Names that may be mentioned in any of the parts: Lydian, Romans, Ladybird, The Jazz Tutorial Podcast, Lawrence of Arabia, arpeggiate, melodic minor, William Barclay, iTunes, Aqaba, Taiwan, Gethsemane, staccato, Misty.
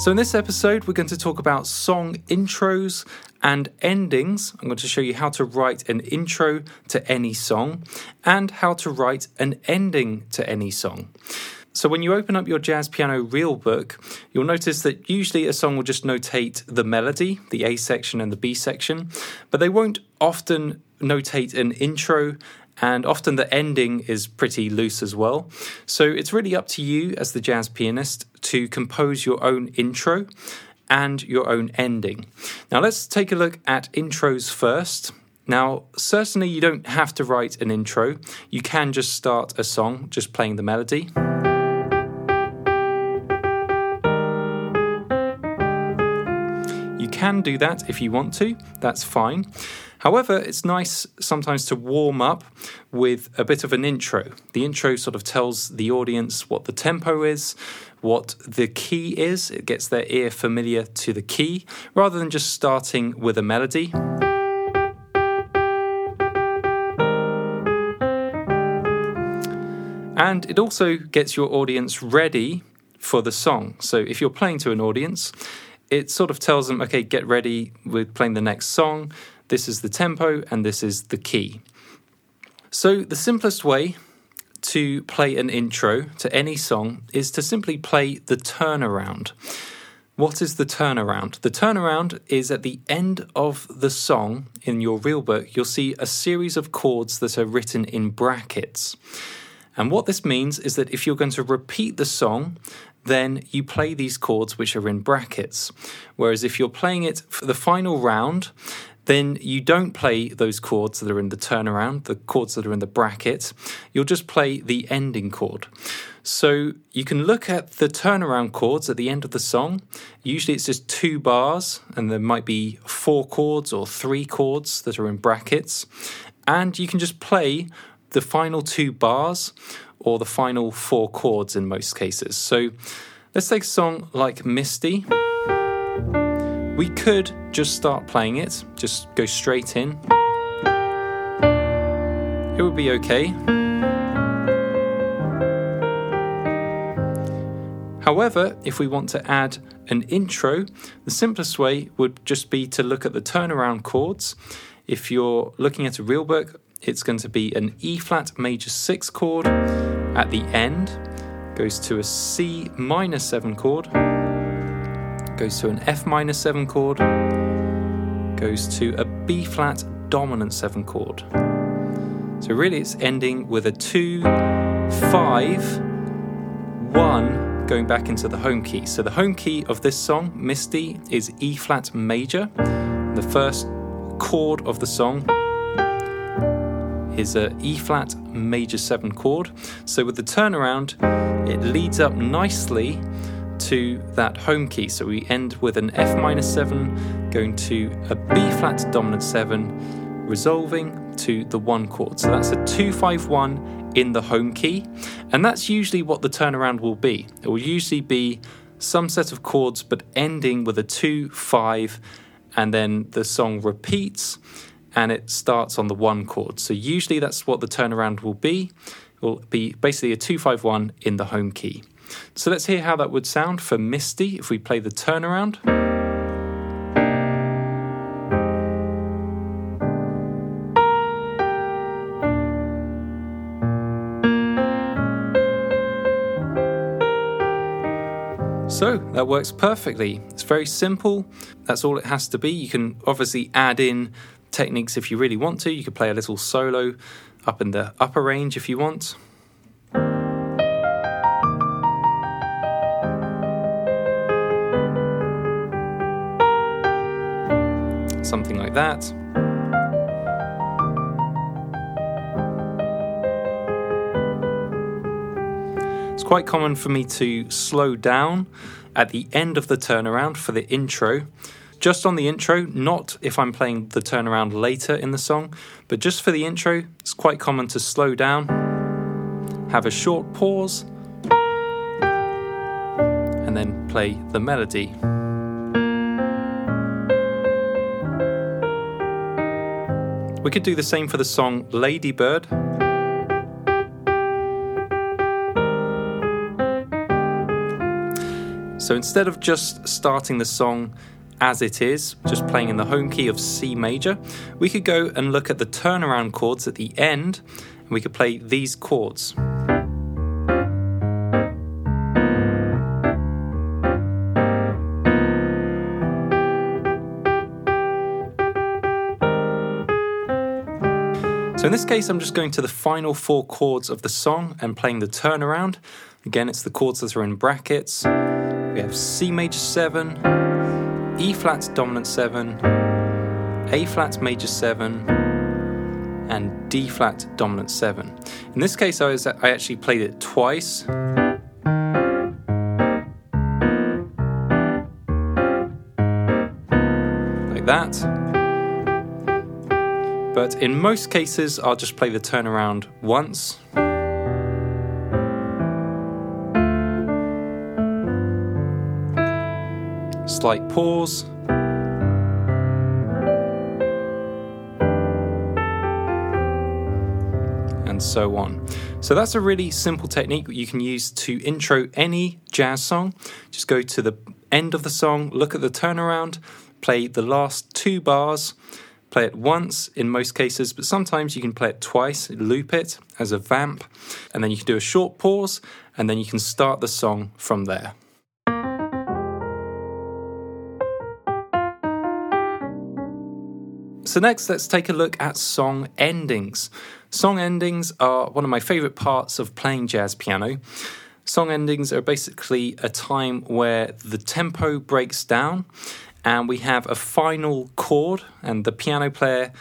So in this episode, we're going to talk about song intros and endings. I'm going to show you how to write an intro to any song and how to write an ending to any song. So when you open up your jazz piano reel book, you'll notice that usually a song will just notate the melody, the A section and the B section, but they won't often notate an intro, and often the ending is pretty loose as well. So it's really up to you as the jazz pianist to compose your own intro and your own ending. Now let's take a look at intros first. Now, certainly you don't have to write an intro. You can just start a song just playing the melody. Can do that if you want to, that's fine. However, it's nice sometimes to warm up with a bit of an intro. The intro sort of tells the audience what the tempo is, what the key is. It gets their ear familiar to the key, rather than just starting with a melody. And it also gets your audience ready for the song. So if you're playing to an audience, it sort of tells them, okay, get ready, we're playing the next song, this is the tempo, and this is the key. So the simplest way to play an intro to any song is to simply play the turnaround. What is the turnaround? The turnaround is at the end of the song in your reel book, you'll see a series of chords that are written in brackets. And what this means is that if you're going to repeat the song, then you play these chords which are in brackets. Whereas if you're playing it for the final round, then you don't play those chords that are in the turnaround, the chords that are in the bracket. You'll just play the ending chord. So you can look at the turnaround chords at the end of the song. Usually it's just 2 bars, and there might be 4 chords or 3 chords that are in brackets. And you can just play the final 2 bars or the final 4 chords in most cases. So let's take a song like Misty. We could just start playing it, just go straight in. It would be okay. However, if we want to add an intro, the simplest way would just be to look at the turnaround chords. If you're looking at a reel book, it's going to be an E-flat major 6 chord at the end, goes to a C minor 7 chord, goes to an F minor 7 chord, goes to a B-flat dominant 7 chord. So really it's ending with a 2, 5, 1 going back into the home key. So the home key of this song, Misty, is E-flat major. The first chord of the song is a E-flat major 7 chord. So with the turnaround, it leads up nicely to that home key. So we end with an F minor 7 going to a B-flat dominant 7, resolving to the 1 chord. So that's a 2-5-1 in the home key. And that's usually what the turnaround will be. It will usually be some set of chords, but ending with a 2-5, and then the song repeats, and it starts on the 1 chord. So usually that's what the turnaround will be. It will be basically a 2-5-1 in the home key. So let's hear how that would sound for Misty if we play the turnaround. So that works perfectly. It's very simple. That's all it has to be. You can obviously add in techniques if you really want to. You could play a little solo up in the upper range if you want. Something like that. It's quite common for me to slow down at the end of the turnaround for the intro. Just on the intro, not if I'm playing the turnaround later in the song, but just for the intro, it's quite common to slow down, have a short pause, and then play the melody. We could do the same for the song Ladybird. So instead of just starting the song as it is, just playing in the home key of C major, we could go and look at the turnaround chords at the end, and we could play these chords. So in this case, I'm just going to the final four chords of the song and playing the turnaround. Again, it's the chords that are in brackets. We have C major 7, E flat's dominant 7, A flat's major 7, and D flat dominant 7. In this case, I actually played it twice. Like that. But in most cases, I'll just play the turnaround once. Slight pause. And so on. So that's a really simple technique that you can use to intro any jazz song. Just go to the end of the song, look at the turnaround, play the last two bars. Play it once in most cases, but sometimes you can play it twice, loop it as a vamp, and then you can do a short pause, and then you can start the song from there. So next, let's take a look at song endings. Song endings are one of my favorite parts of playing jazz piano. Song endings are basically a time where the tempo breaks down, and we have a final chord, and the piano player,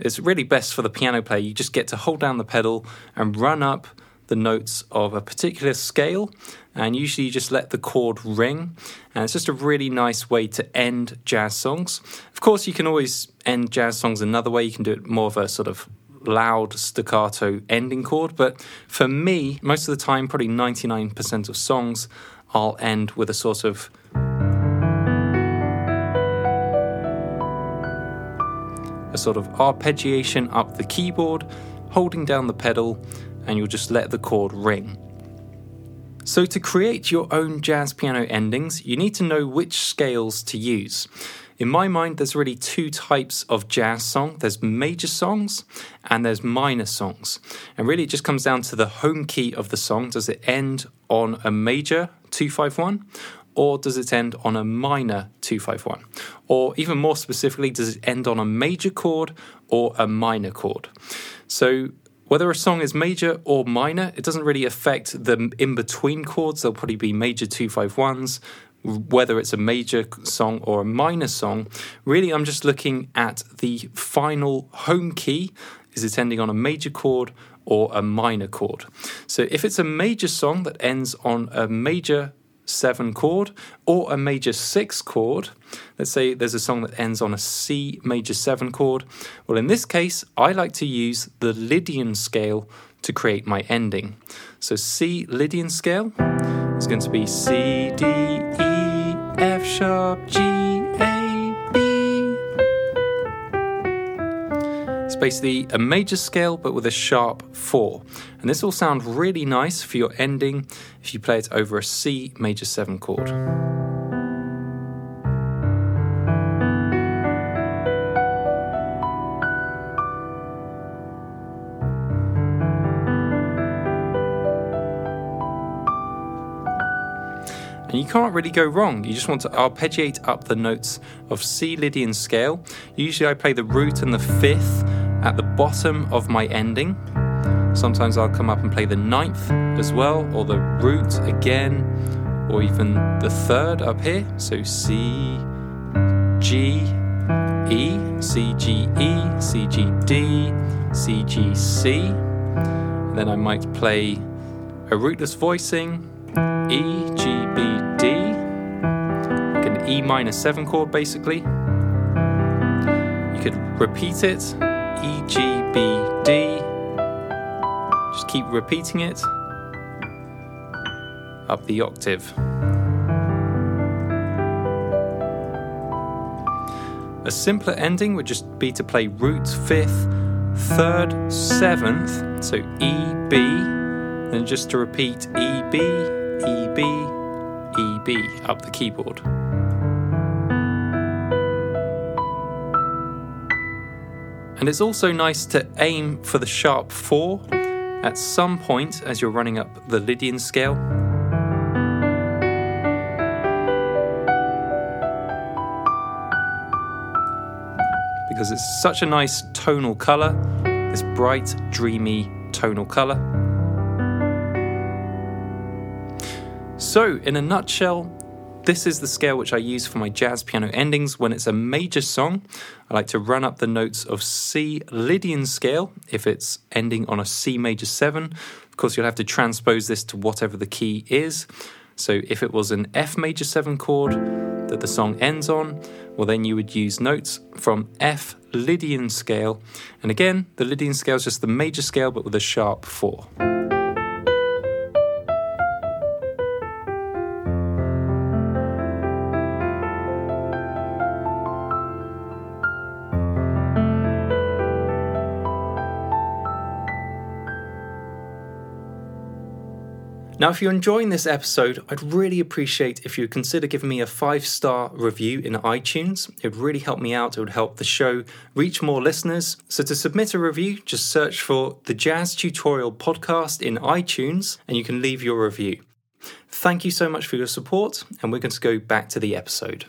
it's really best for the piano player, you just get to hold down the pedal and run up the notes of a particular scale, and usually you just let the chord ring, and it's just a really nice way to end jazz songs. Of course, you can always end jazz songs another way, you can do it more of a sort of loud staccato ending chord, but for me, most of the time, probably 99% of songs, I'll end with a sort of... a sort of arpeggiation up the keyboard, holding down the pedal, and you'll just let the chord ring. So to create your own jazz piano endings, you need to know which scales to use. In my mind, there's really two types of jazz song. There's major songs and there's minor songs. And really it just comes down to the home key of the song. Does it end on a major 251? Or does it end on a minor 251? Or even more specifically, does it end on a major chord or a minor chord? So whether a song is major or minor, it doesn't really affect the in-between chords. There'll probably be major 251s, whether it's a major song or a minor song. Really, I'm just looking at the final home key. Is it ending on a major chord or a minor chord? So if it's a major song that ends on a major 7 chord or a major 6 chord, let's say there's a song that ends on a C major 7 chord, well in this case I like to use the Lydian scale to create my ending. So C Lydian scale is going to be C, D, E, F sharp, G, A, B. It's basically a major scale but with a sharp 4. And this will sound really nice for your ending if you play it over a C major 7 chord. And you can't really go wrong. You just want to arpeggiate up the notes of C Lydian scale. Usually I play the root and the fifth at the bottom of my ending. Sometimes I'll come up and play the ninth as well, or the root again, or even the third up here. So C, G, E, C, G, E, C, G, D, C, G, C. And then I might play a rootless voicing, E, G, B, D, like an E minor 7 chord basically. You could repeat it, E, G, B, D. Just keep repeating it up the octave. A simpler ending would just be to play root, fifth, third, seventh, so E, B, then just to repeat E, B, E, B, E, and B up the keyboard. And it's also nice to aim for the sharp 4 at some point as you're running up the Lydian scale. Because it's such a nice tonal colour, this bright, dreamy tonal colour. So, in a nutshell, this is the scale which I use for my jazz piano endings when it's a major song. I like to run up the notes of C Lydian scale if it's ending on a C major 7. Of course, you'll have to transpose this to whatever the key is. So if it was an F major 7 chord that the song ends on, well then you would use notes from F Lydian scale. And again, the Lydian scale is just the major scale but with a sharp 4. Now, if you're enjoying this episode, I'd really appreciate if you'd consider giving me a 5-star review in iTunes. It would really help me out. It would help the show reach more listeners. So to submit a review, just search for The Jazz Tutorial Podcast in iTunes and you can leave your review. Thank you so much for your support, and we're going to go back to the episode.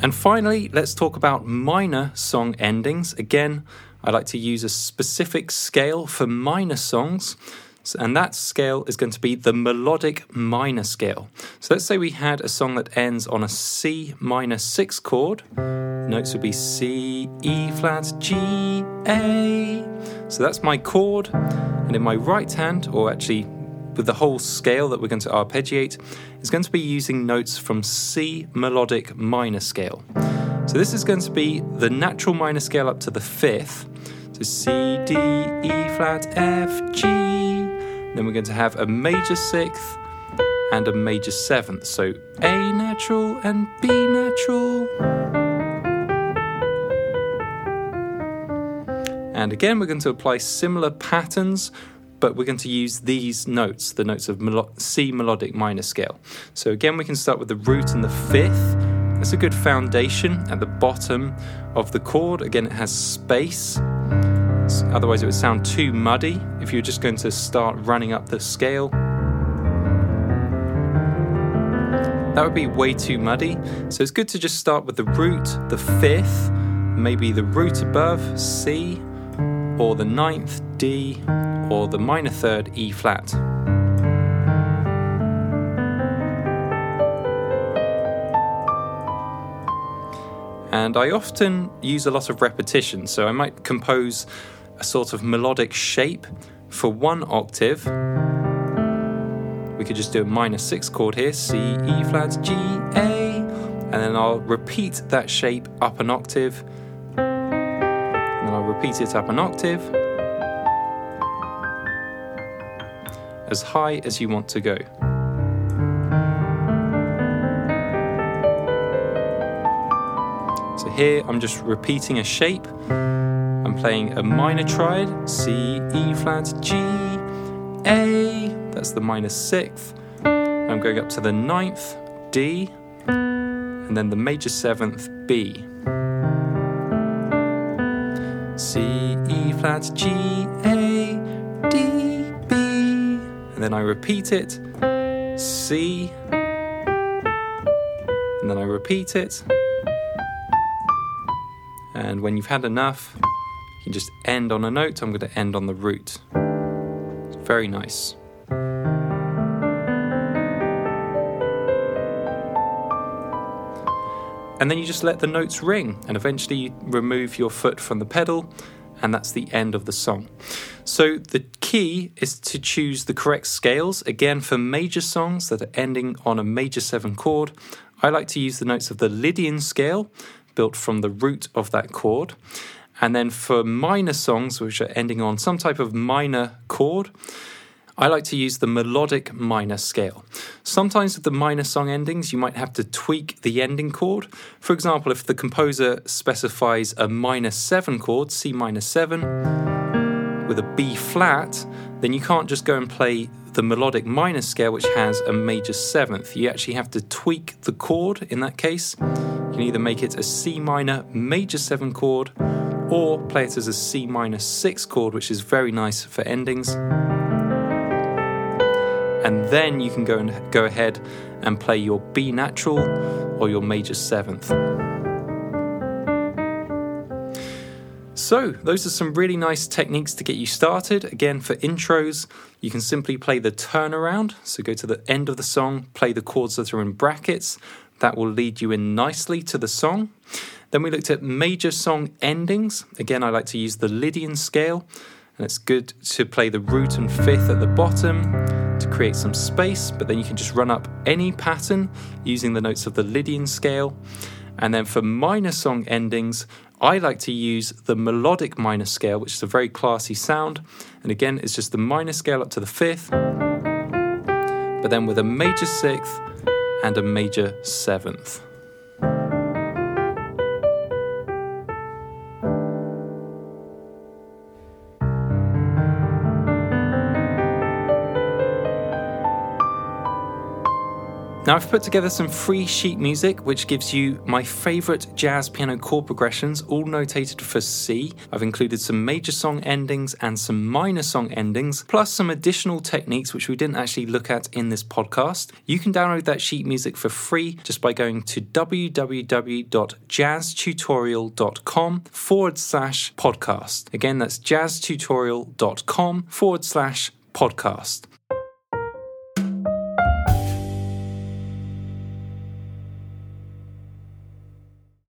And finally, let's talk about minor song endings. Again, I like to use a specific scale for minor songs, and that scale is going to be the melodic minor scale. So let's say we had a song that ends on a C minor 6 chord. Notes would be C, E flat, G, A. So that's my chord, and in my right hand, or actually with the whole scale that we're going to arpeggiate, is going to be using notes from C melodic minor scale. So this is going to be the natural minor scale up to the 5th. So C, D, E flat, F, G. Then we're going to have a major 6th and a major 7th. So A natural and B natural. And again, we're going to apply similar patterns, but we're going to use these notes, the notes of C melodic minor scale. So again, we can start with the root and the 5th. It's a good foundation at the bottom of the chord. Again, it has space, otherwise it would sound too muddy if you're just going to start running up the scale. That would be way too muddy. So it's good to just start with the root, the 5th, maybe the root above, C, or the 9th, D, or the minor 3rd, E flat. And I often use a lot of repetition, so I might compose a sort of melodic shape for one octave. We could just do a minor 6 chord here, C, E flat, G, A, and then I'll repeat that shape up an octave, and then I'll repeat it up an octave, as high as you want to go. So here I'm just repeating a shape. I'm playing a minor triad, C, E flat, G, A. That's the minor 6th. I'm going up to the 9th, D, and then the major 7th, B. C, E flat, G, A, D, B. And then I repeat it, C, and then I repeat it. And when you've had enough, you can just end on a note. I'm going to end on the root. It's very nice. And then you just let the notes ring, and eventually you remove your foot from the pedal, and that's the end of the song. So the key is to choose the correct scales. Again, for major songs that are ending on a major 7 chord, I like to use the notes of the Lydian scale, built from the root of that chord. And then for minor songs, which are ending on some type of minor chord, I like to use the melodic minor scale. Sometimes with the minor song endings, you might have to tweak the ending chord. For example, if the composer specifies a minor 7 chord, C minor 7, with a B flat, then you can't just go and play the melodic minor scale, which has a major seventh. You actually have to tweak the chord in that case. You can either make it a C minor major 7 chord or play it as a C minor 6 chord, which is very nice for endings. And then you can go ahead and play your B natural or your major 7th. So, those are some really nice techniques to get you started. Again, for intros, you can simply play the turnaround. So go to the end of the song, play the chords that are in brackets. That will lead you in nicely to the song. Then we looked at major song endings. Again, I like to use the Lydian scale. And it's good to play the root and fifth at the bottom to create some space, but then you can just run up any pattern using the notes of the Lydian scale. And then for minor song endings, I like to use the melodic minor scale, which is a very classy sound. And again, it's just the minor scale up to the fifth, but then with a major sixth and a major seventh. Now I've put together some free sheet music which gives you my favourite jazz piano chord progressions, all notated for C. I've included some major song endings and some minor song endings, plus some additional techniques which we didn't actually look at in this podcast. You can download that sheet music for free just by going to www.jazztutorial.com/podcast. Again, that's jazztutorial.com/podcast.